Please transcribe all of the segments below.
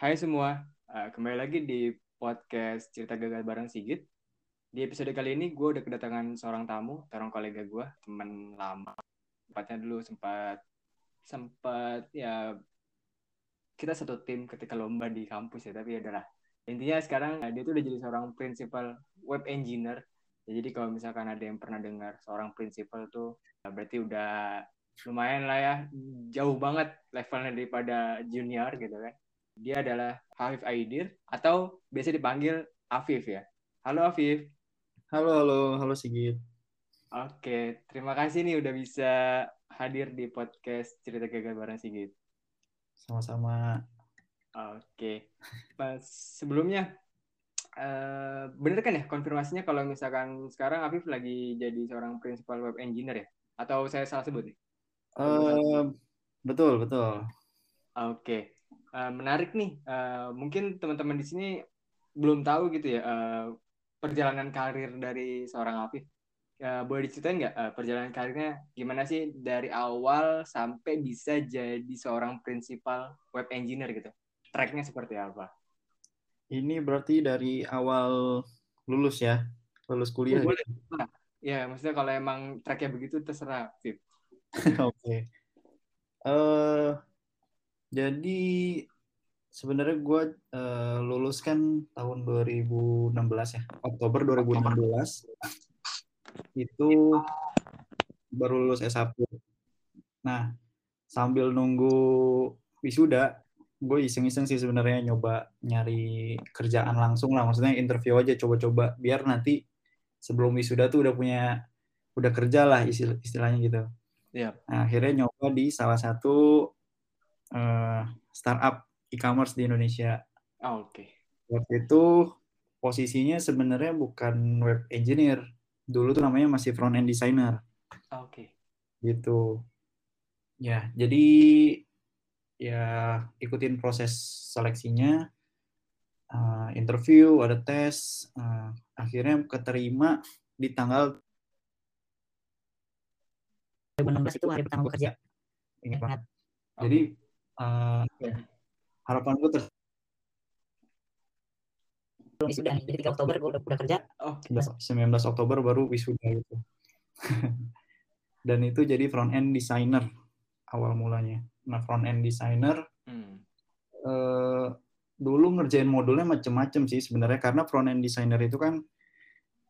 Hai semua, kembali lagi di podcast Cerita Gagal bareng Sigit. Di episode kali ini gue udah kedatangan seorang tamu, seorang kolega gue, teman lama. Tempatnya dulu sempat ya kita satu tim ketika lomba di kampus ya, tapi adalah intinya sekarang dia tuh udah jadi seorang principal web engineer. Ya, jadi kalau misalkan ada yang pernah dengar seorang principal tuh berarti udah lumayan lah ya, jauh banget levelnya daripada junior gitu kan. Dia adalah Hafiz Aidil atau biasa dipanggil Afif ya. Halo Afif. Halo Sigit. Oke, terima kasih nih udah bisa hadir di podcast Cerita Gagal bareng Sigit. Sama-sama. Oke. Pas sebelumnya bener kan ya konfirmasinya kalau misalkan sekarang Afif lagi jadi seorang principal web engineer ya? Atau saya salah sebut nih? Betul. Oke. Menarik nih, mungkin teman-teman di sini belum tahu gitu ya perjalanan karir dari seorang Afif. Boleh diceritain nggak perjalanan karirnya gimana sih dari awal sampai bisa jadi seorang principal web engineer gitu? Tracknya seperti apa? Ini berarti dari awal lulus ya, lulus kuliah. Boleh. Ya maksudnya kalau emang tracknya begitu terserah, Afif. Oke. Jadi sebenarnya gue lulus kan tahun 2016 ya, Oktober 2016 itu baru lulus S1. Nah, sambil nunggu wisuda, gue iseng-iseng sih sebenarnya nyoba nyari kerjaan langsung lah, maksudnya interview aja coba-coba biar nanti sebelum wisuda tuh udah kerja lah istilahnya gitu. Yeah. Nah, akhirnya nyoba di salah satu startup e-commerce di Indonesia. Oh, oke. Waktu itu posisinya sebenarnya bukan web engineer. Dulu tuh namanya masih front end designer. Oh, oke. Gitu. Ya, jadi ya ikutin proses seleksinya, interview, ada tes, akhirnya keterima di tanggal 2016 itu hari pertama kerja. Ingat banget. Jadi harapan gue wisuda nih, jadi 3 Oktober gue udah kerja. 19 Oktober baru wisuda gitu. Dan itu jadi front end designer awal mulanya. Nah front end designer dulu ngerjain modulnya macem-macem sih sebenarnya, karena front end designer itu kan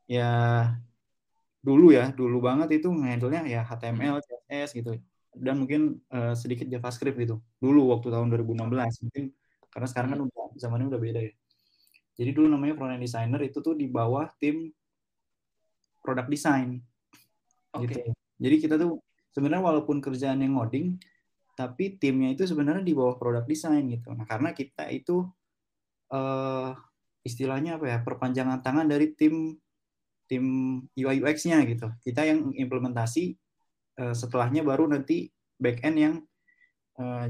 ya dulu banget itu nge-handle-nya ya HTML, CSS gitu. Dan mungkin sedikit JavaScript gitu. Dulu waktu tahun 2016 mungkin, karena sekarang kan udah zamannya udah beda ya. Jadi dulu namanya front end designer itu tuh di bawah tim product design. Oke. Gitu. Jadi kita tuh sebenarnya walaupun kerjaan yang ngoding tapi timnya itu sebenarnya di bawah product design gitu. Nah, karena kita itu istilahnya apa ya? Perpanjangan tangan dari tim UI UX-nya gitu. Kita yang implementasi, setelahnya baru nanti backend yang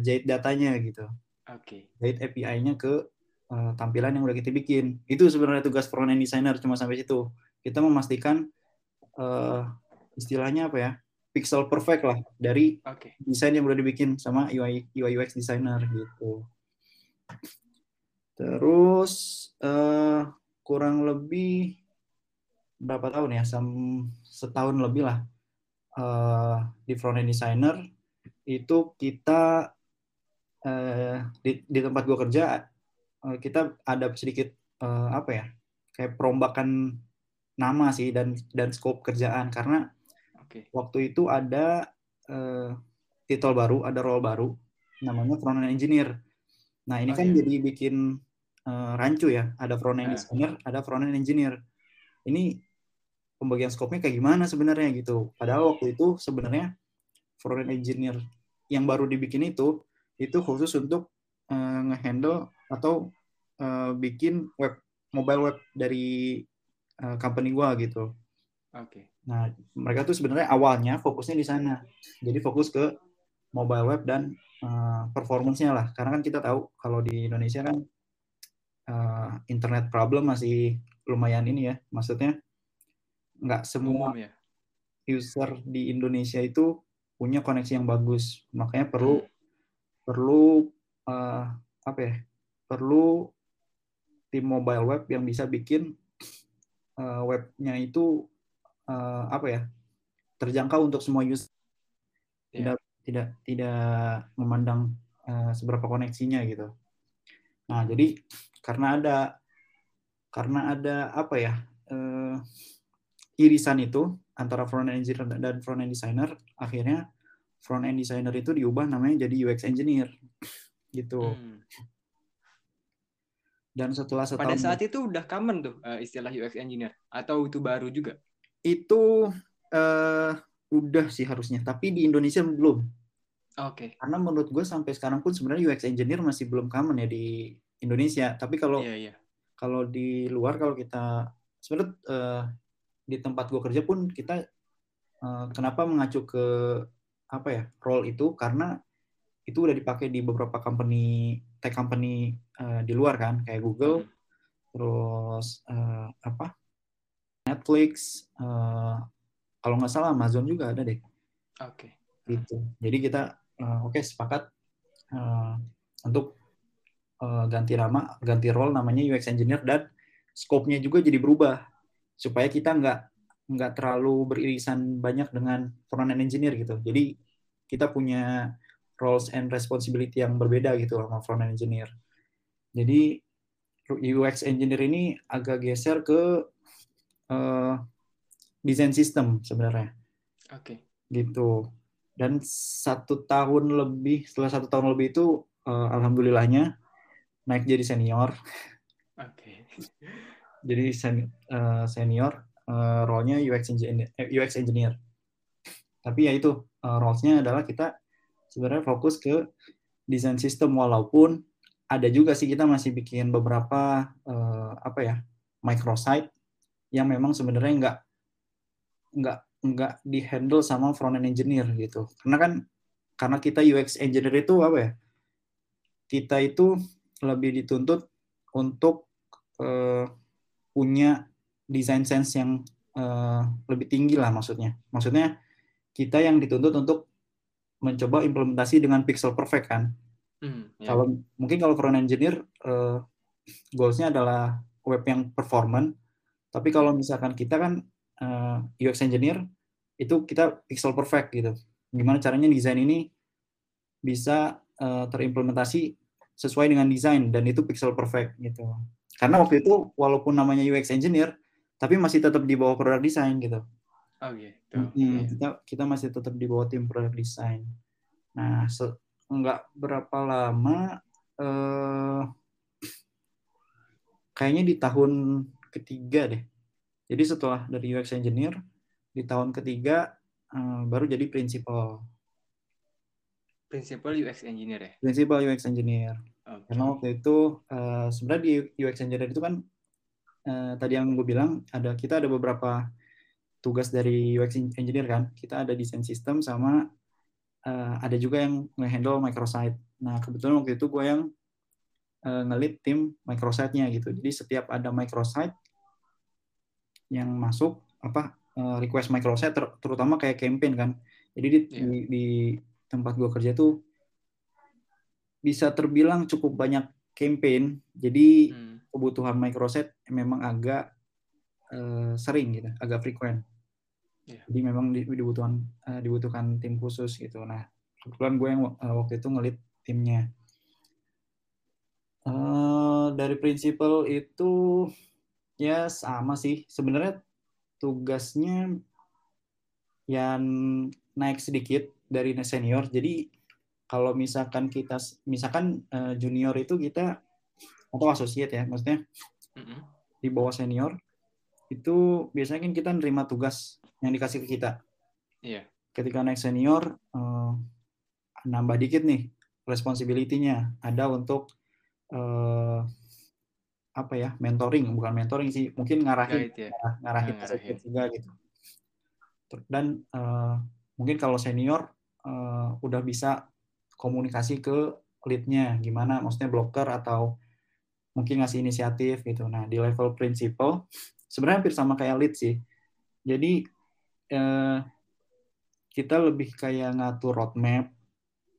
jahit datanya gitu. Oke. Okay. Jahit API-nya ke tampilan yang udah kita bikin. Itu sebenarnya tugas front end designer, cuma sampai situ. Kita memastikan istilahnya apa ya? Pixel perfect lah dari desain yang udah dibikin sama UI UX designer gitu. Terus kurang lebih berapa tahun ya? Setahun lebih lah. Di front-end designer itu kita di tempat gue kerja kita ada sedikit kayak perombakan nama sih dan scope kerjaan, karena waktu itu ada titel baru, ada role baru namanya front-end engineer. Nah ini jadi bikin rancu ya, ada front-end designer, ada front-end engineer. Ini pembagian skopnya kayak gimana sebenarnya gitu. Padahal waktu itu sebenarnya front-end engineer yang baru dibikin itu khusus untuk ngehandle atau bikin mobile web dari company gua gitu. Oke. Nah, mereka tuh sebenarnya awalnya fokusnya di sana. Jadi fokus ke mobile web dan performance-nya lah. Karena kan kita tahu kalau di Indonesia kan internet problem masih lumayan ini ya. Maksudnya nggak semua user di Indonesia itu punya koneksi yang bagus, makanya perlu perlu tim mobile web yang bisa bikin webnya itu apa ya, terjangkau untuk semua user, tidak memandang seberapa koneksinya gitu. Nah jadi karena ada apa ya, irisan itu antara front end engineer dan front end designer, akhirnya front end designer itu diubah namanya jadi UX engineer gitu. Dan setelah setahun, pada saat itu udah common tuh istilah UX engineer atau itu baru juga? Itu udah sih harusnya, tapi di Indonesia belum. Oke. Karena menurut gue sampai sekarang pun sebenarnya UX engineer masih belum common ya di Indonesia. Tapi kalau kalau di luar, kalau kita sebenarnya di tempat gue kerja pun kita kenapa mengacu ke apa ya role itu, karena itu udah dipakai di beberapa company, tech company di luar kan, kayak Google, terus apa, Netflix, kalau nggak salah Amazon juga ada deh. Oke. Gitu. Jadi kita oke, sepakat untuk ganti nama, ganti role namanya UX engineer, dan scope-nya juga jadi berubah supaya kita nggak terlalu beririsan banyak dengan front end engineer gitu. Jadi kita punya roles and responsibility yang berbeda gitu sama front end engineer. Jadi UX engineer ini agak geser ke design system sebenarnya. Oke. Gitu. Dan setelah satu tahun lebih itu alhamdulillahnya naik jadi senior. Oke. Jadi senior role-nya UX engineer. Tapi ya itu roles-nya adalah kita sebenarnya fokus ke desain sistem, walaupun ada juga sih kita masih bikin beberapa apa ya, microsite yang memang sebenarnya nggak dihandle sama front end engineer gitu. Karena kita UX engineer itu apa ya? Kita itu lebih dituntut untuk punya design sense yang lebih tinggi lah maksudnya. Maksudnya kita yang dituntut untuk mencoba implementasi dengan pixel perfect kan. Kalau front engineer goals-nya adalah web yang performant, tapi kalau misalkan kita kan UX engineer itu kita pixel perfect gitu. Gimana caranya desain ini bisa terimplementasi sesuai dengan desain dan itu pixel perfect gitu. Karena waktu itu walaupun namanya UX engineer tapi masih tetap di bawah product design gitu. Oh iya. Kita masih tetap di bawah tim product design. Nah, nggak berapa lama, kayaknya di tahun ketiga deh. Jadi setelah dari UX engineer, di tahun ketiga baru jadi principal. Principal UX engineer ya? Principal UX engineer. Okay. Karena waktu itu sebenarnya di UX engineer itu kan tadi yang gue bilang kita ada beberapa tugas dari UX engineer kan, kita ada desain sistem sama ada juga yang ngehandle microsite. Nah kebetulan waktu itu gue yang nge-lead tim microsite-nya gitu. Jadi setiap ada microsite yang masuk request microsite, terutama kayak campaign kan. Jadi di tempat gue kerja tuh bisa terbilang cukup banyak campaign. Jadi kebutuhan microsite memang agak sering gitu, agak frequent. Jadi memang dibutuhkan tim khusus gitu. Nah, kebetulan gue yang waktu itu nge-lead timnya. Dari principal itu ya sama sih. Sebenarnya tugasnya yang naik sedikit dari senior. Jadi kalau misalkan kita junior itu kita atau associate ya, maksudnya di bawah senior, itu biasanya kan kita nerima tugas yang dikasih ke kita. Iya. Ketika naik senior, nambah dikit nih responsibility-nya. Ada untuk bukan mentoring sih, mungkin ngarahin juga gitu. Dan mungkin kalau senior udah bisa komunikasi ke lead-nya, gimana maksudnya blocker atau mungkin ngasih inisiatif gitu. Nah, di level principal sebenarnya hampir sama kayak lead sih. Jadi kita lebih kayak ngatur roadmap.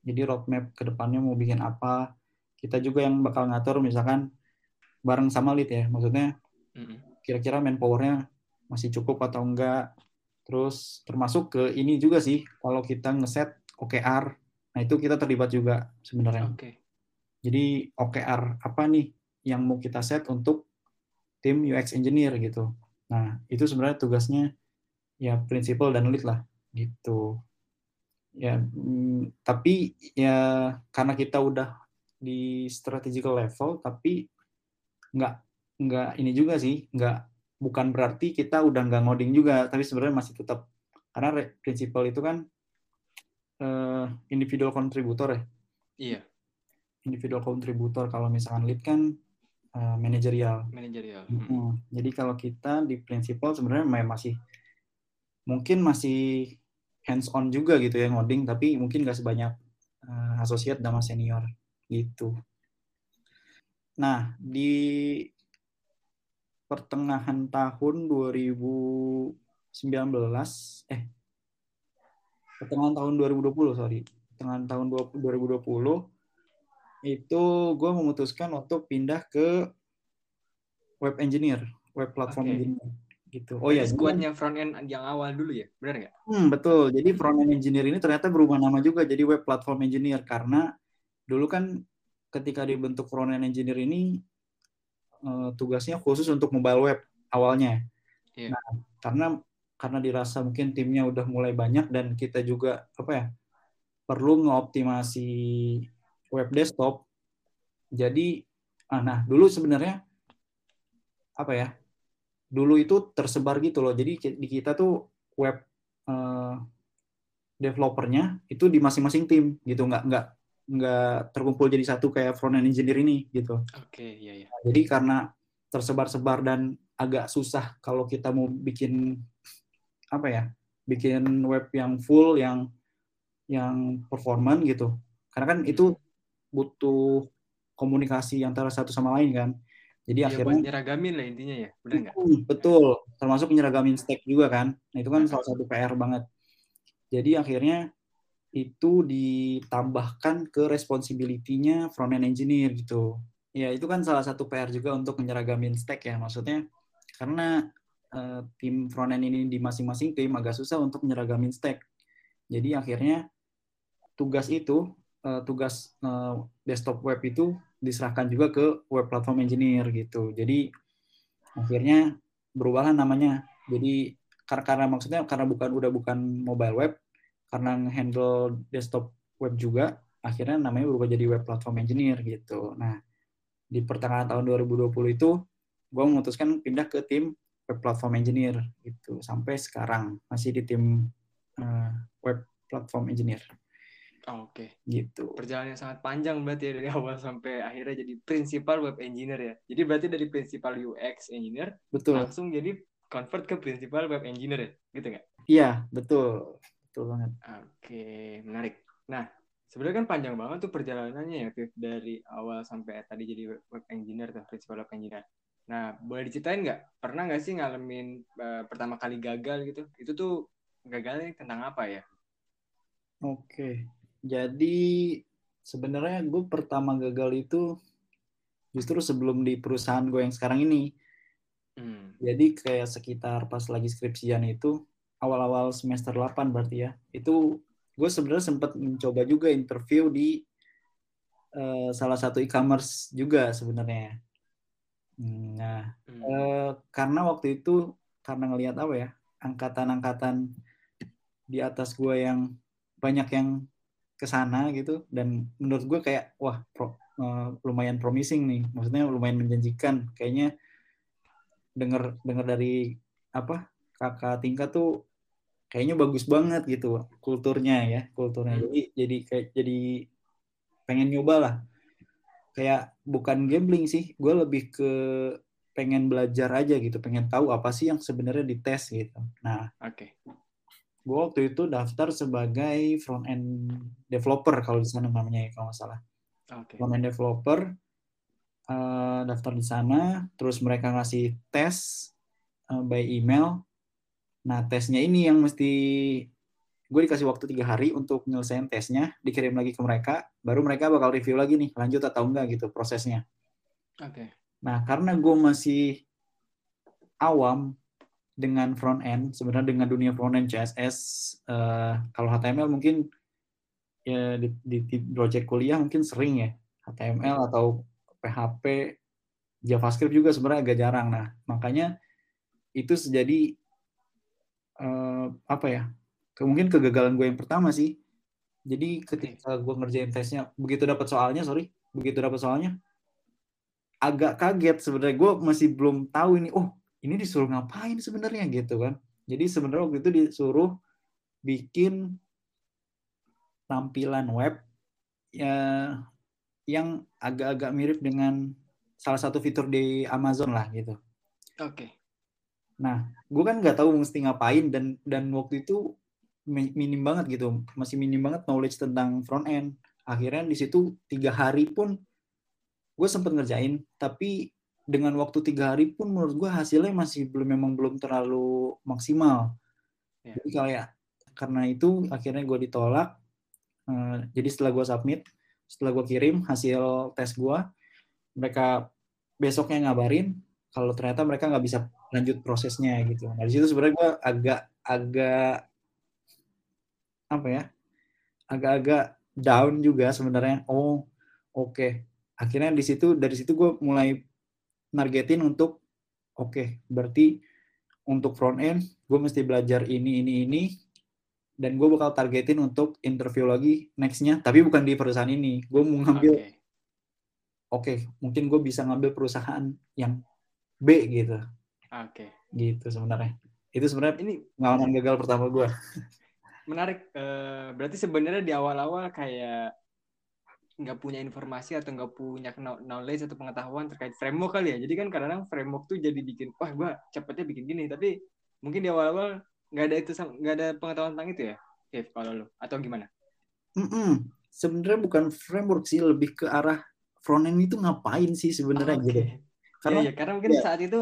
Jadi roadmap ke depannya mau bikin apa, kita juga yang bakal ngatur misalkan bareng sama lead ya, maksudnya kira-kira manpowernya masih cukup atau enggak. Terus termasuk ke ini juga sih, kalau kita ngeset OKR, nah itu kita terlibat juga sebenarnya. Okay. Jadi OKR apa nih yang mau kita set untuk tim UX engineer gitu. Nah itu sebenarnya tugasnya ya principal dan lead lah gitu. Ya tapi ya karena kita udah di strategical level, tapi nggak ini juga sih, bukan berarti kita udah nggak ngoding juga, tapi sebenarnya masih tetap, karena principal itu kan individual contributor ya. Iya. Individual contributor, kalau misalkan lead kan manajerial. Manajerial. Jadi kalau kita di principal sebenarnya masih mungkin masih hands on juga gitu ya ngoding, tapi mungkin nggak sebanyak associate sama senior gitu. Nah, di pertengahan tahun 2019 pertengahan tahun 2020, pertengahan tahun 2020 itu gue memutuskan untuk pindah ke web engineer, web platform engineer gitu. Oh ya, squadnya front end yang awal dulu ya, benar nggak? Betul. Jadi front end engineer ini ternyata berubah nama juga jadi web platform engineer, karena dulu kan ketika dibentuk front end engineer ini tugasnya khusus untuk mobile web awalnya. Yeah. Nah, karena dirasa mungkin timnya udah mulai banyak dan kita juga apa ya perlu ngeoptimasi web desktop. Jadi dulu sebenarnya apa ya? Dulu itu tersebar gitu loh. Jadi di kita tuh web developernya itu di masing-masing tim gitu, nggak terkumpul jadi satu kayak front-end engineer ini gitu. Oke. Nah, jadi karena tersebar-sebar dan agak susah kalau kita mau bikin apa ya, bikin web yang full, yang performan gitu. Karena kan itu butuh komunikasi antara satu sama lain kan. Jadi ya, akhirnya nyeragamin lah intinya ya, benar nggak? Betul. Termasuk nyeragamin stack juga kan. Nah itu kan salah satu PR banget. Jadi akhirnya itu ditambahkan ke responsibility-nya front-end engineer gitu. Ya, itu kan salah satu PR juga untuk menyeragamin stack ya. Maksudnya, karena tim front-end ini di masing-masing tim agak susah untuk menyeragamin stack. Jadi akhirnya tugas itu, tugas desktop web itu diserahkan juga ke web platform engineer gitu. Jadi akhirnya berubahlah namanya. Jadi karena bukan mobile web, karena handle desktop web juga, akhirnya namanya berubah jadi web platform engineer gitu. Nah, di pertengahan tahun 2020 itu, gue memutuskan pindah ke tim web platform engineer gitu. Sampai sekarang masih di tim web platform engineer. Oke. Gitu. Perjalanan yang sangat panjang berarti ya, dari awal sampai akhirnya jadi principal web engineer ya. Jadi berarti dari principal UX engineer, betul, langsung jadi convert ke principal web engineer ya, gitu nggak? Iya, betul. Betul banget. Oke, menarik. Nah, sebenarnya kan panjang banget tuh perjalanannya ya, dari awal sampai tadi jadi web engineer atau principal web engineer. Nah, boleh diceritain nggak? Pernah nggak sih ngalamin pertama kali gagal gitu? Itu tuh gagalnya tentang apa ya? Oke, jadi sebenarnya gue pertama gagal itu justru sebelum di perusahaan gue yang sekarang ini. Jadi kayak sekitar pas lagi skripsian itu, awal-awal semester 8 berarti ya, itu gue sebenarnya sempat mencoba juga interview di salah satu e-commerce juga sebenarnya. Nah, karena waktu itu, karena ngelihat apa ya, angkatan-angkatan di atas gue yang banyak yang kesana gitu, dan menurut gue kayak, wah lumayan promising nih, maksudnya lumayan menjanjikan, kayaknya dengar dari apa, kakak tingkat tuh kayaknya bagus banget gitu kulturnya. Jadi pengen nyoba lah, kayak bukan gambling sih, gue lebih ke pengen belajar aja gitu, pengen tahu apa sih yang sebenarnya dites gitu. Nah, gue waktu itu daftar sebagai front end developer kalau di sana namanya ya, kalau nggak salah. Front end developer, daftar di sana, terus mereka ngasih tes by email. Nah, tesnya ini yang mesti gue dikasih waktu 3 hari untuk nyelesain tesnya, dikirim lagi ke mereka, baru mereka bakal review lagi nih, lanjut atau enggak gitu prosesnya. Oke. Okay. Nah, karena gue masih awam dengan front end, sebenarnya dengan dunia front end CSS, kalau HTML mungkin ya, di project kuliah mungkin sering ya, HTML atau PHP, JavaScript juga sebenarnya agak jarang. Nah, makanya itu jadi apa ya? Mungkin kegagalan gue yang pertama sih. Jadi ketika gue ngerjain tesnya, begitu dapat soalnya agak kaget sebenarnya, gue masih belum tahu ini, oh ini disuruh ngapain sebenarnya gitu kan. Jadi sebenarnya waktu itu disuruh bikin tampilan web ya, yang agak-agak mirip dengan salah satu fitur di Amazon lah gitu. Oke. Okay. Nah, gue kan nggak tahu mesti ngapain dan waktu itu minim banget gitu, masih minim banget knowledge tentang front end. Akhirnya di situ 3 hari pun gue sempat ngerjain, tapi dengan waktu 3 hari pun menurut gue hasilnya masih belum terlalu maksimal. Ya. Jadi kayak karena itu akhirnya gue ditolak. Jadi setelah gue submit, setelah gue kirim hasil tes gue, mereka besoknya ngabarin kalau ternyata mereka nggak bisa lanjut prosesnya gitu. Nah di situ sebenarnya gue agak apa ya, agak-agak down juga sebenarnya. Oh, oke. Okay. Akhirnya dari situ gue mulai nargetin untuk oke, berarti untuk front end gue mesti belajar ini dan gue bakal targetin untuk interview lagi next-nya, tapi bukan di perusahaan ini. Gue mau ngambil oke, mungkin gue bisa ngambil perusahaan yang B gitu. Oke. Okay. Gitu sebenarnya. Itu sebenarnya ini pengalaman gagal pertama gue. Menarik. Berarti sebenarnya di awal-awal kayak nggak punya informasi atau nggak punya knowledge atau pengetahuan terkait framework kali ya. Jadi kan kadang-kadang framework tuh jadi bikin, wah gue cepetnya bikin gini. Tapi mungkin di awal-awal nggak ada pengetahuan tentang itu ya, Dave, kalau lo atau gimana? Sebenarnya bukan framework sih, lebih ke arah front end itu ngapain sih sebenarnya gitu. Karena mungkin ya, saat itu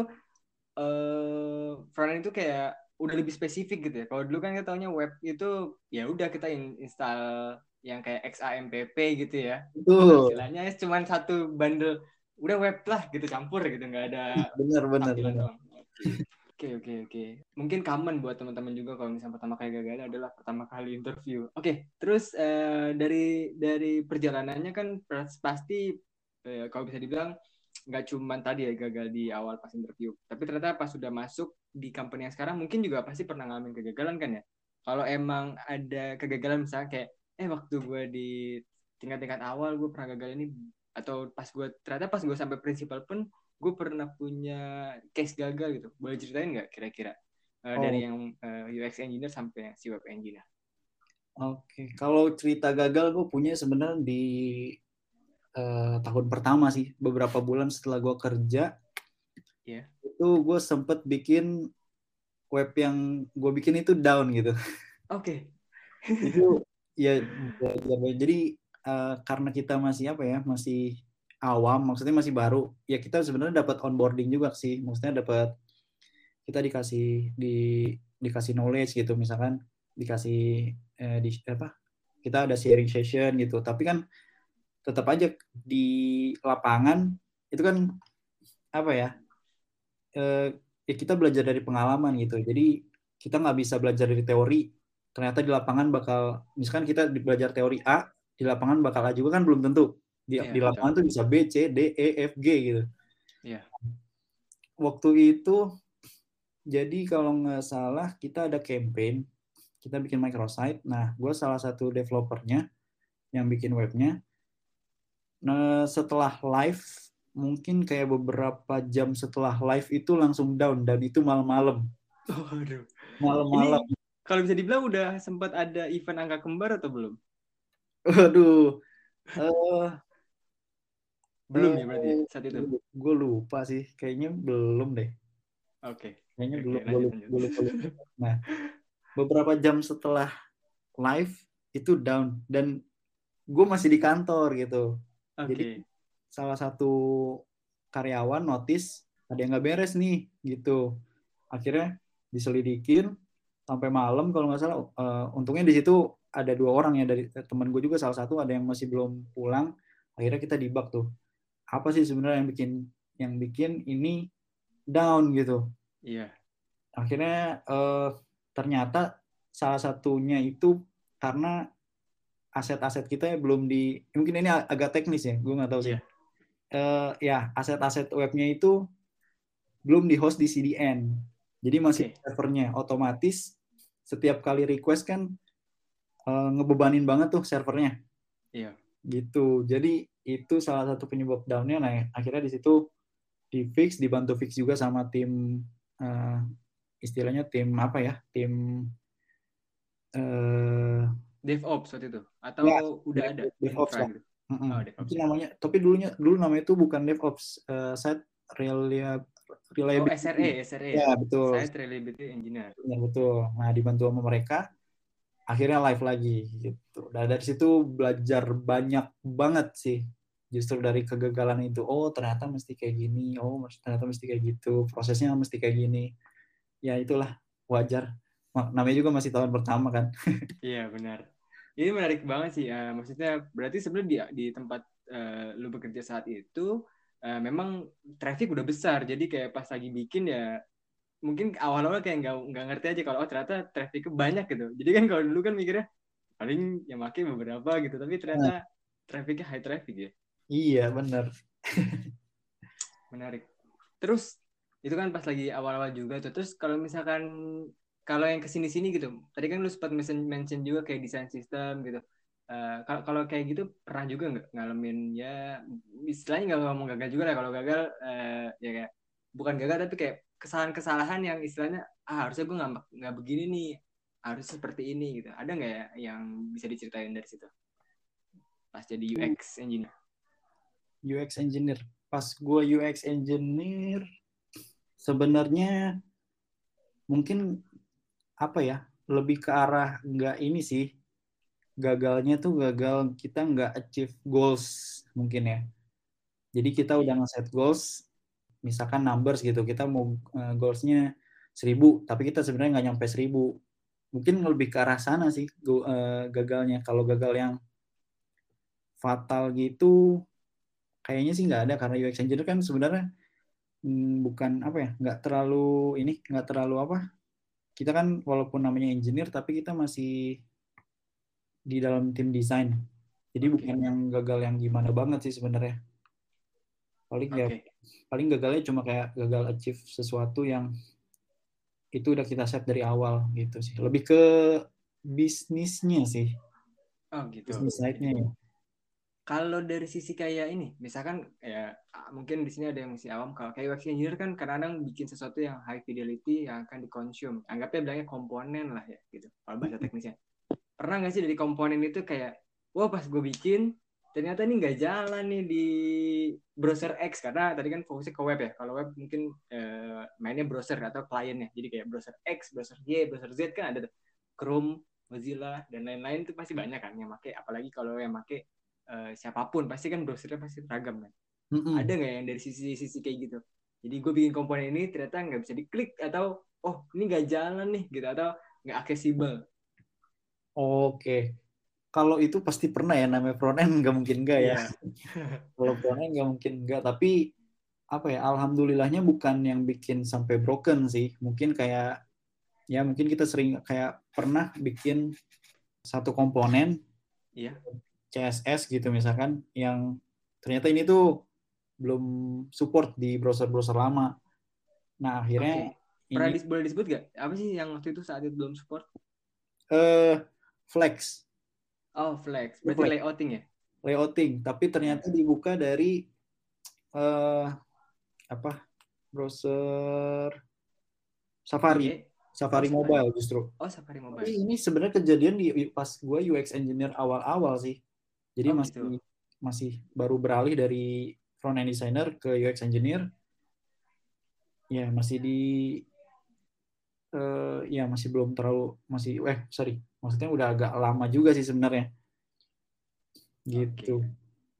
front end itu kayak udah lebih spesifik gitu ya. Kalau dulu kan kita taunya web itu ya udah kita install yang kayak XAMPP gitu ya. Istilahnya cuma satu bundle udah web lah gitu, campur gitu, nggak ada bener. Doang. Oke. Mungkin common buat teman-teman juga kalau misalnya pertama kali gagal adalah pertama kali interview. Oke, terus dari perjalanannya kan pasti kalau bisa dibilang nggak cuma tadi ya gagal di awal pas interview, tapi ternyata pas sudah masuk di company yang sekarang mungkin juga pasti pernah ngalamin kegagalan kan ya. Kalau emang ada kegagalan misalnya kayak waktu gue di tingkat-tingkat awal gue pernah gagal ini, atau pas gue sampai principal pun gue pernah punya case gagal gitu, boleh ceritain nggak kira-kira dari yang UX engineer sampai si web engineer? Oke. Kalau cerita gagal gue punya sebenarnya di tahun pertama sih, beberapa bulan setelah gue kerja, yeah. Itu gue sempet bikin web yang gue bikin itu down gitu. Oke. Okay. Itu ya. Jadi karena kita masih masih awam, maksudnya masih baru, ya kita sebenarnya dapat onboarding juga sih, maksudnya dapat kita dikasih knowledge gitu, misalkan dikasih kita ada sharing session gitu, tapi kan tetap aja di lapangan itu kan ya kita belajar dari pengalaman gitu. Jadi kita nggak bisa belajar dari teori, ternyata di lapangan bakal, misalkan kita belajar teori A, di lapangan bakal A juga kan belum tentu. Di lapangan betul. Tuh bisa B, C, D, E, F, G gitu. Yeah. Waktu itu jadi kalau nggak salah kita ada campaign, kita bikin microsite. Nah, gue salah satu developernya yang bikin webnya. Nah, setelah live, mungkin kayak beberapa jam setelah live itu langsung down, dan itu malam-malam. Waduh. Malam-malam. Ini, kalau bisa dibilang udah sempat ada event angka kembar atau belum? Waduh. Belum ya berarti saat itu? Gue lupa sih, kayaknya belum deh. Oke. Okay. Kayaknya belum. Nah, beberapa jam setelah live itu down, dan gue masih di kantor gitu. Okay. Jadi salah satu karyawan notice ada yang nggak beres nih gitu. Akhirnya diselidikin, sampai malam kalau nggak salah. Untungnya di situ ada dua orang ya, dari teman gue juga salah satu ada yang masih belum pulang. Akhirnya kita debug tuh. Apa sih sebenarnya yang bikin ini down gitu? Iya. Akhirnya ternyata salah satunya itu karena aset-aset kita belum di, mungkin ini agak teknis ya, gue nggak tahu sih. Yeah. Ya aset-aset webnya itu belum di host di CDN, jadi masih servernya. Otomatis setiap kali request kan ngebebanin banget tuh servernya. Iya. Yeah. Gitu. Jadi itu salah satu penyebab down-nya. Nah, akhirnya di situ di-fix, dibantu fix juga sama tim istilahnya tim apa ya? Tim DevOps waktu itu atau ya, udah ada DevOps lah. Oh, DevOps. Namanya, tapi dulu namanya itu bukan DevOps, Site Reliability. Oh, SRE. Ya, betul. Site Reliability Engineer. Ya, betul. Nah, dibantu sama mereka akhirnya live lagi gitu. Dan dari situ belajar banyak banget sih. Justru dari kegagalan itu, oh ternyata mesti kayak gini, oh ternyata mesti kayak gitu, prosesnya mesti kayak gini. Ya itulah, wajar. Namanya juga masih tahun pertama kan. Iya benar. Ini menarik banget sih. Maksudnya berarti sebenarnya di tempat lu bekerja saat itu memang traffic udah besar. Jadi kayak pas lagi bikin ya mungkin awal-awal kayak nggak ngerti aja kalau oh ternyata trafficnya banyak gitu. Jadi kan kalau dulu kan mikirnya paling yang pakai beberapa gitu, tapi ternyata trafficnya high traffic ya. Iya benar. Menarik. Terus itu kan pas lagi awal-awal juga tuh. Terus kalau misalkan kalau yang kesini-sini gitu, tadi kan lu sempat mention juga kayak desain sistem gitu. Kalau kayak gitu pernah juga nggak ngalamin ya? Istilahnya nggak ngomong gagal juga lah. Kalau gagal ya kayak bukan gagal tapi kayak kesalahan-kesalahan yang istilahnya harusnya gue nggak begini nih, harus seperti ini gitu. Ada nggak ya yang bisa diceritain dari situ pas jadi UX engineer? Pas gue UX engineer sebenarnya mungkin apa ya, lebih ke arah nggak ini sih, gagalnya tuh gagal kita nggak achieve goals mungkin ya. Jadi kita udah nge-set goals, misalkan numbers gitu, kita mau goals-nya 1000, tapi kita sebenarnya nggak nyampe 1000. Mungkin lebih ke arah sana sih gagalnya. Kalau gagal yang fatal gitu, kayaknya sih nggak ada, karena UX engineer kan sebenarnya bukan apa ya, nggak terlalu apa. Kita kan walaupun namanya engineer, tapi kita masih di dalam tim desain. Jadi bukan yang gagal yang gimana banget sih sebenarnya. Paling gagalnya cuma kayak gagal achieve sesuatu yang itu udah kita set dari awal gitu sih. Lebih ke bisnisnya sih. Oh gitu. Bisnis side-nya ya. Kalau dari sisi kayak ini, misalkan ya mungkin di sini ada yang masih awam, kalau kayak UX engineer kan kadang-kadang bikin sesuatu yang high fidelity yang akan dikonsum. Anggapnya bilangnya komponen lah ya gitu, kalau bahasa teknisnya. Pernah nggak sih dari komponen itu kayak, wah pas gue bikin, ternyata ini nggak jalan nih di browser X, karena tadi kan fokusnya ke web ya. Kalau web mungkin mainnya browser atau kliennya. Jadi kayak browser X, browser Y, browser Z kan ada tuh. Chrome, Mozilla, dan lain-lain itu pasti banyak kan yang pakai. Apalagi kalau yang pakai siapapun, pasti kan browsernya pasti ragam kan. Ada nggak yang dari sisi-sisi kayak gitu? Jadi gue bikin komponen ini ternyata nggak bisa diklik, atau oh ini nggak jalan nih gitu, atau nggak accessible. Oke. Kalau itu pasti pernah ya, namanya frontend nggak mungkin nggak ya. Kalau frontend nggak mungkin nggak, tapi apa ya, alhamdulillahnya bukan yang bikin sampai broken sih. Mungkin kayak ya mungkin kita sering kayak pernah bikin satu komponen CSS gitu misalkan, yang ternyata ini tuh belum support di browser-browser lama. Nah akhirnya boleh disebut nggak? Apa sih yang waktu itu saat itu belum support? Flex. Oh, Flex. Berarti layouting ya? Layouting, tapi ternyata dibuka dari browser Safari. Safari mobile justru. Oh, Safari mobile. Tapi ini sebenarnya kejadian pas gue UX engineer awal-awal sih. Jadi masih baru beralih dari front end designer ke UX engineer. Ya, masih di masih belum terlalu maksudnya udah agak lama juga sih sebenarnya gitu.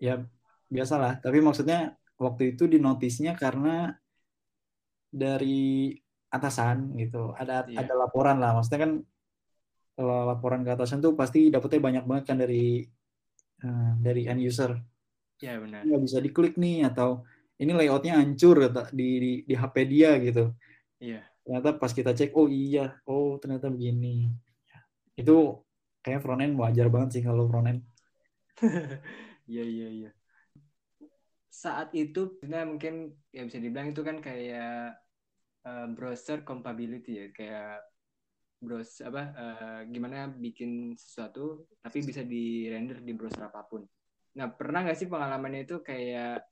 Ya biasalah, tapi maksudnya waktu itu di notisnya karena dari atasan gitu. Ada laporan lah, maksudnya kan kalau laporan ke atasan tuh pasti dapetnya banyak banget kan dari end user. Iya benar. Nggak bisa diklik nih, atau ini layoutnya hancur di HP dia gitu. Iya. Ternyata pas kita cek, ternyata begini. Itu kayak front end wajar banget sih kalau front end. Iya. Saat itu, nah mungkin ya bisa dibilang itu kan kayak browser compatibility ya, kayak browser gimana bikin sesuatu tapi bisa di render di browser apapun. Nah pernah nggak sih pengalamannya itu kayak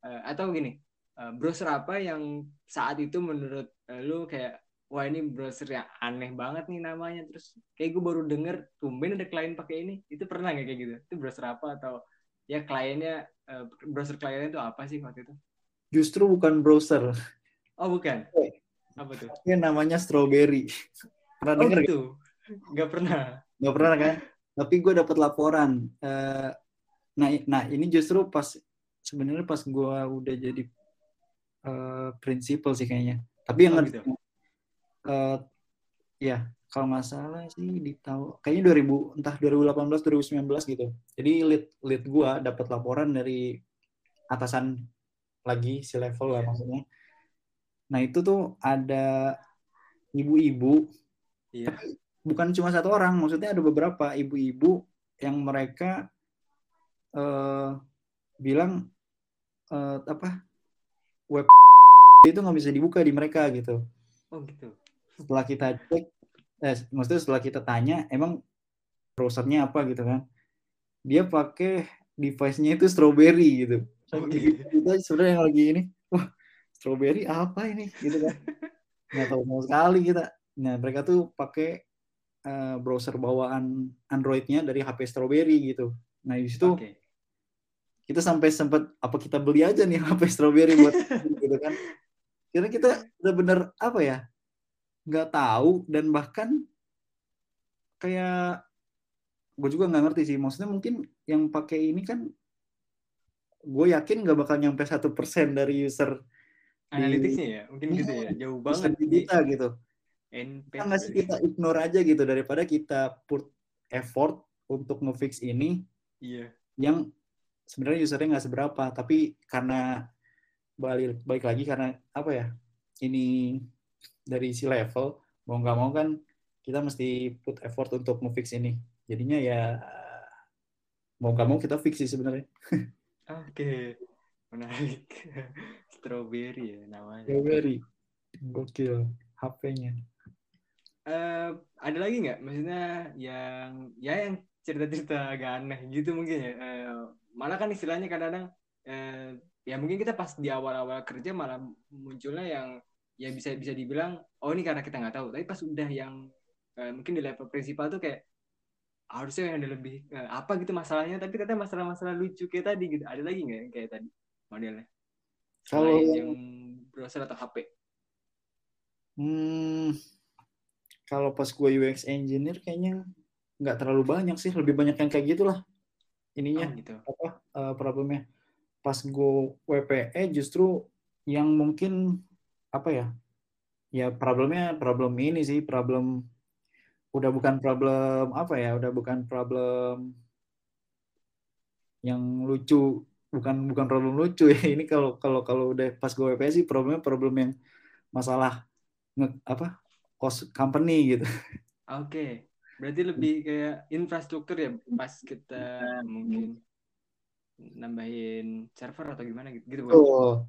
browser apa yang saat itu menurut lu kayak wah ini browser yang aneh banget nih namanya, terus kayak gue baru denger tumben ada klien pakai ini, itu pernah nggak kayak gitu? Itu browser apa atau ya kliennya, browser kliennya itu apa sih waktu itu? Justru bukan browser. Oh bukan? Apa tuh? Ini namanya Strawberry. Pernah denger gitu? Nggak pernah. Nggak pernah kan? Tapi gue dapet laporan. Nah ini justru sebenarnya pas gue udah jadi principal sih kayaknya. Tapi yang ngerti. Gitu? Ya kalau nggak salah sih kayaknya 2018 2019 gitu. Jadi lead gue dapat laporan dari atasan lagi si level lah maksudnya. Nah itu tuh ada ibu-ibu, iya. Tapi bukan cuma satu orang, maksudnya ada beberapa ibu-ibu yang mereka bilang web itu nggak bisa dibuka di mereka gitu. Oh gitu. Setelah kita cek, maksudnya setelah kita tanya, emang browsernya apa gitu kan? Dia pakai device-nya itu Strawberry gitu. Okay. Kita sebenarnya yang lagi ini, wah Strawberry apa ini gitu kan? Nggak tahu sama sekali kita. Nah mereka tuh pakai browser bawaan Android-nya dari HP Strawberry gitu. Nah di situ kita sampai sempat kita beli aja nih HP Strawberry buat gitu kan? Karena kita benar-benar nggak tahu, dan bahkan kayak gue juga nggak ngerti sih, maksudnya mungkin yang pakai ini kan gue yakin nggak bakal nyampe 1% dari user analitiknya ya, mungkin gitu ya, jauh banget kita gitu. Kita ngasih kita ignore aja gitu daripada kita put effort untuk ngefix ini, iya. Yang sebenarnya usernya nggak seberapa, tapi karena balik lagi karena ini dari si level, mau nggak mau kan kita mesti put effort untuk nge-fix ini. Jadinya ya mau nggak mau kita fix sih sebenarnya. Oke. Menarik. Strawberry ya namanya. Strawberry. Gokil HP-nya. Ada lagi nggak? Maksudnya yang cerita-cerita agak aneh gitu mungkin ya. Malah kan istilahnya kadang-kadang mungkin kita pas di awal-awal kerja malah munculnya yang ya bisa dibilang, oh ini karena kita nggak tahu. Tapi pas udah yang mungkin di level prinsipal tuh kayak harusnya yang ada lebih apa gitu masalahnya. Tapi ternyata masalah-masalah lucu kayak tadi gitu. Ada lagi nggak kayak tadi modelnya? Kalau yang browser atau HP? Kalau pas gue UX engineer kayaknya nggak terlalu banyak sih. Lebih banyak yang kayak gitulah ininya. Oh, gitu. Problemnya? Pas gue WPE justru yang mungkin problemnya ini sih, problem udah bukan problem udah bukan problem yang lucu, bukan problem lucu ya ini. Kalau udah pas gue WPS sih problem yang masalah cost company gitu. Oke. Berarti lebih kayak infrastruktur ya pas kita mungkin nambahin server atau gimana gitu. Oh.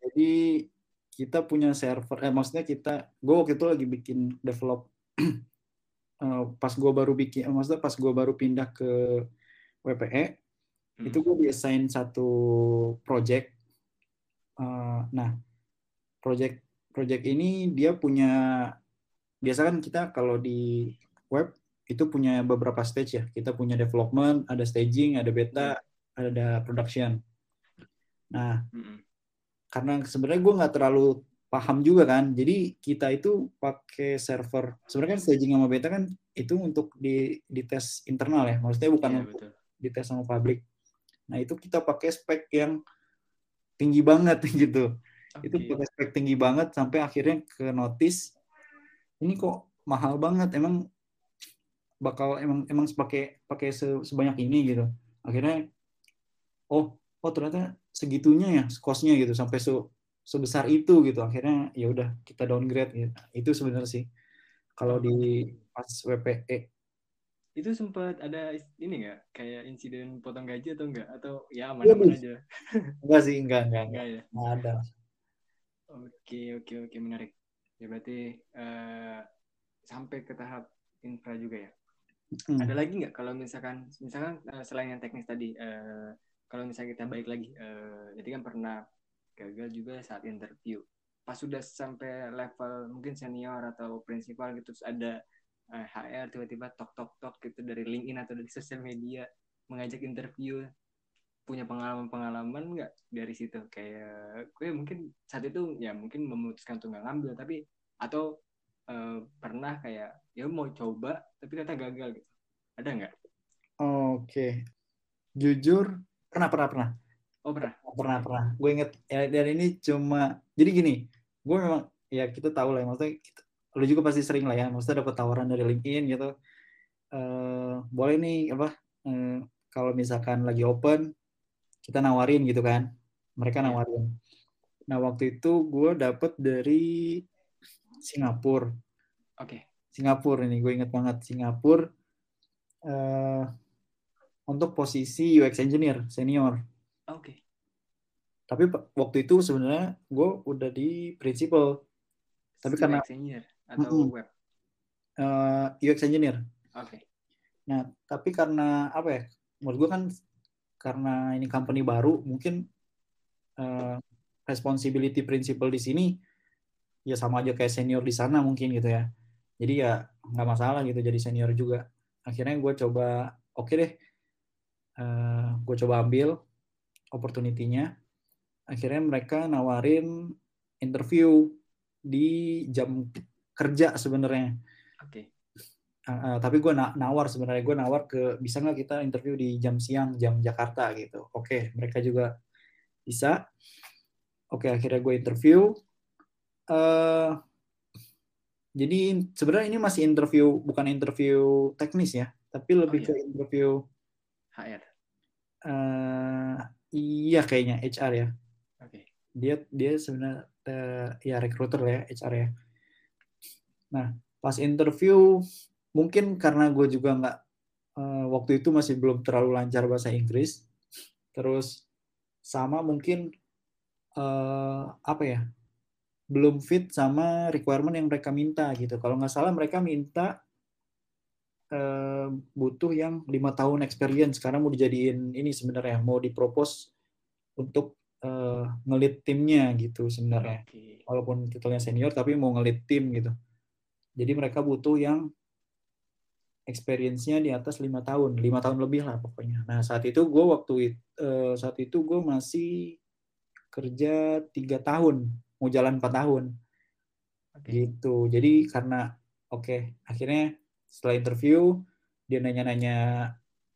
Jadi kita punya server, gue waktu itu lagi bikin develop, pas gue baru pindah ke WPE, itu gue di-assign satu project, nah, project ini dia punya, biasa kan kita kalau di web, itu punya beberapa stage ya, kita punya development, ada staging, ada beta, ada production, nah, karena sebenarnya gue nggak terlalu paham juga kan, jadi kita itu pakai server. Sebenarnya kan staging sama beta kan itu untuk di tes internal ya, maksudnya bukan untuk di tes sama publik. Nah itu kita pakai spek yang tinggi banget gitu, itu pakai spek tinggi banget sampai akhirnya ke notice ini kok mahal banget, emang bakal emang pakai sebanyak ini gitu. Akhirnya oh ternyata segitunya ya cost-nya gitu, sampai sebesar itu gitu. Akhirnya ya udah kita downgrade gitu. Itu sebenarnya sih kalau di pas WPE itu sempat ada ini nggak, kayak insiden potong gaji atau enggak, atau ya mana-mana aja? Enggak sih, enggak ya, nggak ada. Oke, menarik ya. Berarti sampai ke tahap infra juga ya. Ada lagi nggak kalau misalkan selain yang teknis tadi, kalau misalnya kita balik lagi, jadi kan pernah gagal juga saat interview, pas sudah sampai level mungkin senior atau principal gitu, terus ada HR tiba-tiba tok gitu dari LinkedIn atau dari sosial media mengajak interview, punya pengalaman nggak dari situ? Kayak gue mungkin saat itu ya mungkin memutuskan untuk nggak ngambil, tapi atau pernah kayak ya mau coba tapi ternyata gagal gitu, ada nggak? Oke. Jujur pernah. Oh, pernah. Gue inget ya, dan ini cuma jadi gini, gue memang ya kita tahu lah, maksudnya kita, lu juga pasti sering lah ya, maksudnya dapat tawaran dari LinkedIn gitu, boleh nih kalau misalkan lagi open kita nawarin gitu kan, mereka nawarin. Nah waktu itu gue dapet dari Singapura. Oke. Singapura ini gue inget banget, Singapura untuk posisi UX engineer senior. Oke. Tapi waktu itu sebenarnya gue udah di principal, tapi karena UX engineer atau web? UX engineer. Oke. Nah, tapi karena apa ya? Menurut gue kan karena ini company baru, mungkin responsibility principal di sini ya sama aja kayak senior di sana mungkin gitu ya. Jadi ya nggak masalah gitu jadi senior juga. Akhirnya gue coba, gue coba ambil opportunity-nya. Akhirnya mereka nawarin interview di jam kerja sebenarnya. Oke. Tapi gue nawar ke bisa nggak kita interview di jam siang, jam Jakarta gitu. Oke, mereka juga bisa. Oke, akhirnya gue interview. Jadi sebenarnya ini masih interview, bukan interview teknis ya, tapi lebih ke interview HR. Iya kayaknya HR ya. Oke. Dia sebenarnya ya recruiter ya, HR ya. Nah pas interview mungkin karena gue juga nggak waktu itu masih belum terlalu lancar bahasa Inggris, terus sama mungkin belum fit sama requirement yang mereka minta gitu. Kalau nggak salah mereka minta butuh yang 5 tahun experience, karena mau dijadiin ini sebenarnya, mau dipropose untuk nge-lead timnya gitu sebenarnya. Walaupun titelnya senior tapi mau nge-lead tim gitu. Jadi mereka butuh yang experience-nya di atas 5 tahun lebih lah pokoknya. Nah, saat itu gue masih kerja 3 tahun, mau jalan 4 tahun. Gitu. Jadi karena akhirnya setelah interview dia nanya-nanya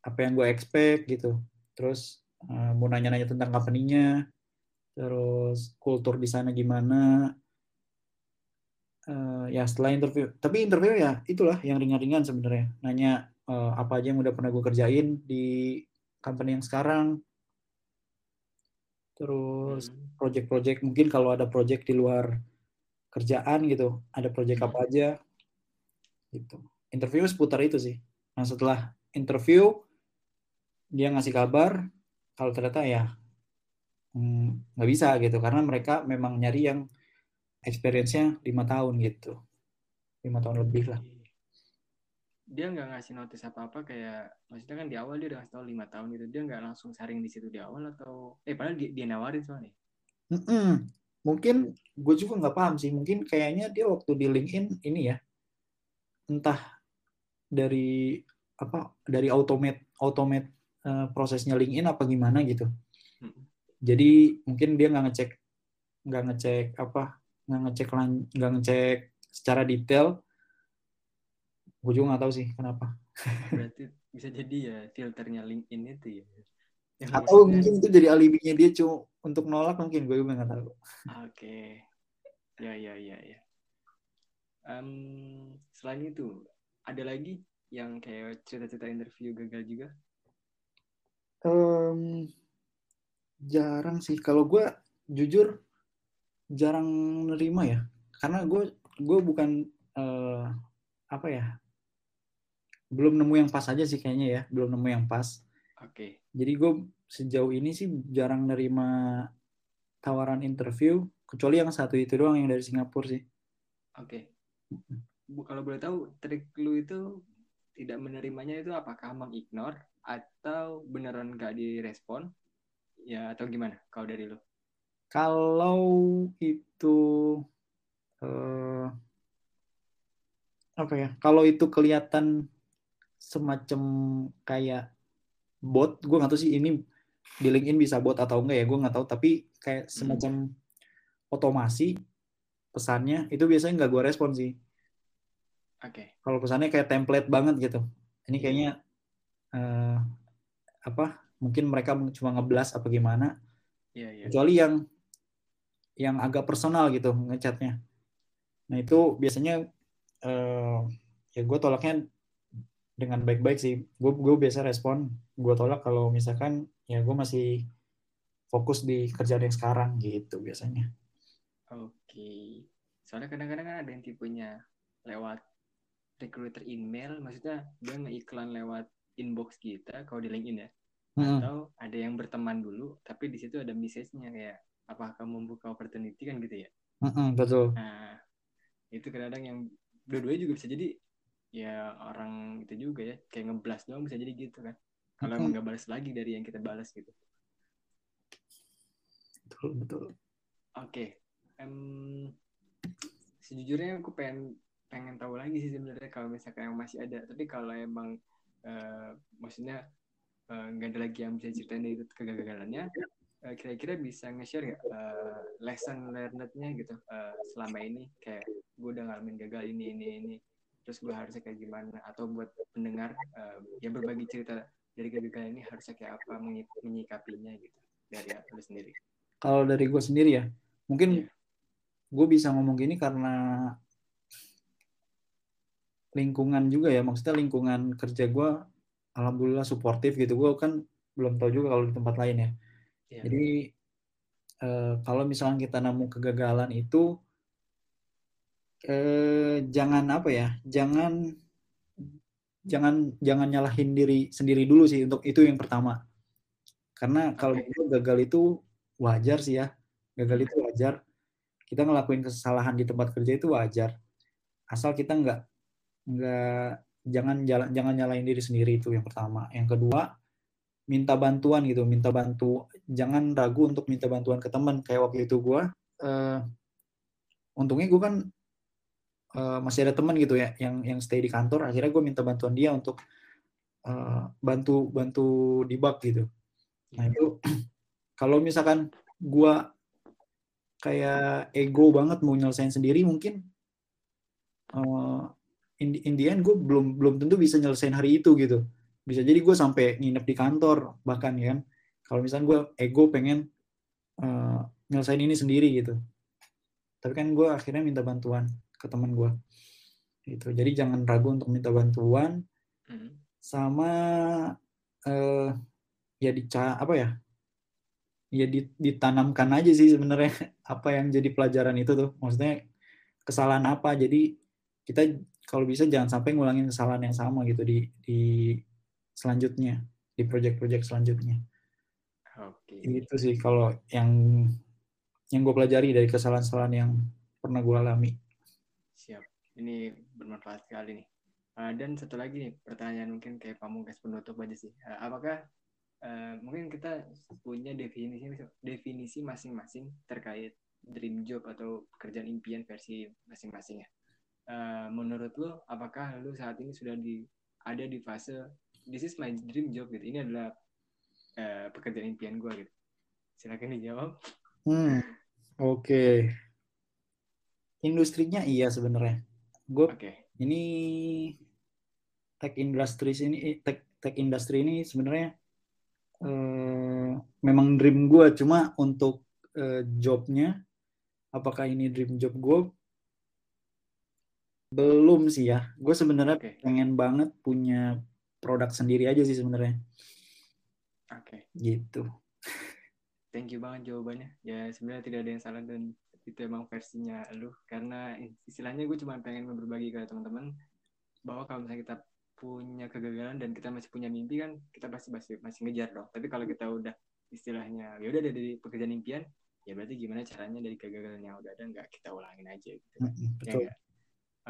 apa yang gue expect gitu. Terus mau nanya-nanya tentang company-nya, terus kultur di sana gimana. Ya setelah interview, tapi interview ya itulah yang ringan-ringan sebenarnya. Nanya apa aja yang udah pernah gue kerjain di company yang sekarang. Terus project-project, mungkin kalau ada project di luar kerjaan gitu, ada project apa aja gitu. Interview seputar itu sih. Nah setelah interview dia ngasih kabar kalau ternyata ya nggak bisa gitu, karena mereka memang nyari yang experience-nya 5 tahun gitu, 5 tahun lebih lah. Dia nggak ngasih notice apa-apa, kayak maksudnya kan di awal dia udah ngasih tau 5 tahun gitu, dia nggak langsung saring di situ di awal atau padahal dia nawarin soalnya. Mungkin gue juga nggak paham sih, mungkin kayaknya dia waktu di LinkedIn ini ya, entah dari dari automate prosesnya LinkedIn apa gimana gitu. Jadi mungkin dia nggak ngecek secara detail. Gue juga nggak tahu sih kenapa. Berarti bisa jadi ya filternya LinkedIn itu ya. Yang atau mungkin itu jadi alibinya dia cuma untuk nolak mungkin, gue juga nggak tahu. Oke. Ya. Selain itu, ada lagi yang kayak cerita-cerita interview gagal juga? Jarang sih. Kalau gue jujur jarang nerima ya. Karena gue bukan apa ya, belum nemu yang pas aja sih kayaknya ya. Belum nemu yang pas. Oke. Jadi gue sejauh ini sih jarang nerima tawaran interview. Kecuali yang satu itu doang yang dari Singapura sih. Oke. Kalau boleh tahu trik lu itu tidak menerimanya itu apakah mengignore atau beneran gak direspon ya atau gimana kalau dari lu? Kalau itu apa ya? Kalau itu kelihatan semacam kayak bot, gue nggak tahu sih ini di LinkedIn bisa bot atau enggak ya, gue nggak tahu. Tapi kayak semacam otomasi pesannya itu biasanya nggak gue respon sih. Oke. Kalau pesannya kayak template banget gitu, ini kayaknya apa? Mungkin mereka cuma ngeblas apa gimana? Yeah. Kecuali yang agak personal gitu ngechatnya. Nah itu biasanya ya gue tolaknya dengan baik-baik sih. Gue biasa respon, gue tolak kalau misalkan ya gue masih fokus di kerjaan yang sekarang gitu biasanya. Oke. Soalnya kadang-kadang kan ada yang tipenya lewat recruiter email, maksudnya dia ngeiklan lewat inbox kita kalau di LinkedIn ya, atau ada yang berteman dulu tapi di situ ada message-nya kayak apakah kamu membuka opportunity kan gitu ya. Betul. Nah itu kadang-kadang yang dua-duanya juga bisa jadi ya orang itu juga ya kayak ngeblas doang bisa jadi gitu kan kalau emang nggak balas lagi dari yang kita balas gitu. Betul. Oke. Sejujurnya aku pengen tahu lagi sih sebenarnya kalau misalkan yang masih ada, tapi kalau emang maksudnya nggak ada lagi yang bisa ceritain dari kegagalannya, kira-kira bisa nge-share ya lesson learned-nya gitu selama ini kayak gue udah ngalamin gagal ini terus gue harusnya kayak gimana, atau buat pendengar ya berbagi cerita dari kegagalan ini harusnya kayak apa menyikapinya gitu dari lu sendiri. Kalau dari gue sendiri ya mungkin gue bisa ngomong gini karena lingkungan juga ya, maksudnya lingkungan kerja gue alhamdulillah suportif gitu. Gue kan belum tahu juga kalau di tempat lain ya. Jadi kalau misalnya kita nemu kegagalan itu jangan apa ya, jangan nyalahin diri sendiri dulu sih, untuk itu yang pertama. Karena kalau gagal itu wajar sih ya, gagal itu wajar. Kita ngelakuin kesalahan di tempat kerja itu wajar, asal kita jangan nyalain diri sendiri, itu yang pertama. Yang kedua, minta bantuan gitu, jangan ragu untuk minta bantuan ke teman. Kayak waktu itu gue, untungnya gue kan masih ada teman gitu ya, yang stay di kantor. Akhirnya gue minta bantuan dia untuk bantu debug gitu. Nah itu kalau misalkan gue kayak ego banget mau nyelesain sendiri mungkin. In the end gue belum tentu bisa nyelesain hari itu gitu. Bisa jadi gue sampai nginep di kantor bahkan kan. Kalau misalnya gue ego pengen nyelesain ini sendiri gitu. Tapi kan gue akhirnya minta bantuan ke teman gue. Gitu. Jadi jangan ragu untuk minta bantuan. Sama ya ditanamkan aja sih sebenarnya apa yang jadi pelajaran itu tuh. Maksudnya kesalahan apa. Jadi kita kalau bisa jangan sampai ngulangin kesalahan yang sama gitu di selanjutnya, di proyek-proyek selanjutnya. Oke. Itu sih kalau yang gue pelajari dari kesalahan-kesalahan yang pernah gue alami. Siap. Ini bermanfaat sekali nih. Dan satu lagi nih pertanyaan mungkin kayak pamungkas penutup aja sih. Apakah mungkin kita punya definisi masing-masing terkait dream job atau pekerjaan impian versi masing-masing ya? Menurut lo, apakah lo saat ini sudah ada di fase this is my dream job gitu? Ini adalah pekerjaan impian gue gitu. Silakan dijawab. Oke. Industrinya iya sebenarnya. Ini tech industry ini sebenarnya memang dream gue, cuma untuk jobnya apakah ini dream job gue? Belum sih ya. Gue sebenarnya pengen banget punya produk sendiri aja sih sebenarnya. Oke. Gitu. Thank you banget jawabannya. Ya sebenarnya tidak ada yang salah dan itu emang versinya lu. Karena istilahnya gue cuma pengen berbagi ke teman-teman bahwa kalau misalnya kita punya kegagalan dan kita masih punya mimpi kan, kita pasti masih ngejar dong. Tapi kalau kita udah istilahnya ya udah dari pekerjaan impian, ya berarti gimana caranya dari kegagalan yang udah ada nggak kita ulangin aja gitu. Betul. Ya,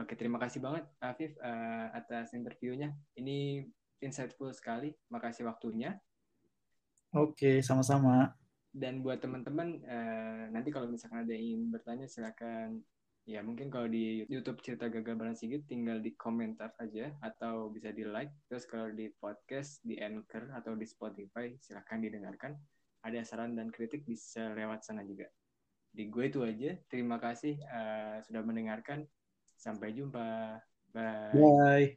oke, terima kasih banget Afif atas interviewnya. Ini insightful sekali. Makasih waktunya. Oke, sama-sama. Dan buat teman-teman nanti kalau misalkan ada yang ingin bertanya silakan. Ya mungkin kalau di YouTube cerita gagal bareng Sigit tinggal di komentar aja atau bisa di like. Terus kalau di podcast, di Anchor atau di Spotify silakan didengarkan. Ada saran dan kritik bisa lewat sana juga. Di gue itu aja. Terima kasih sudah mendengarkan. Sampai jumpa. Bye. Bye.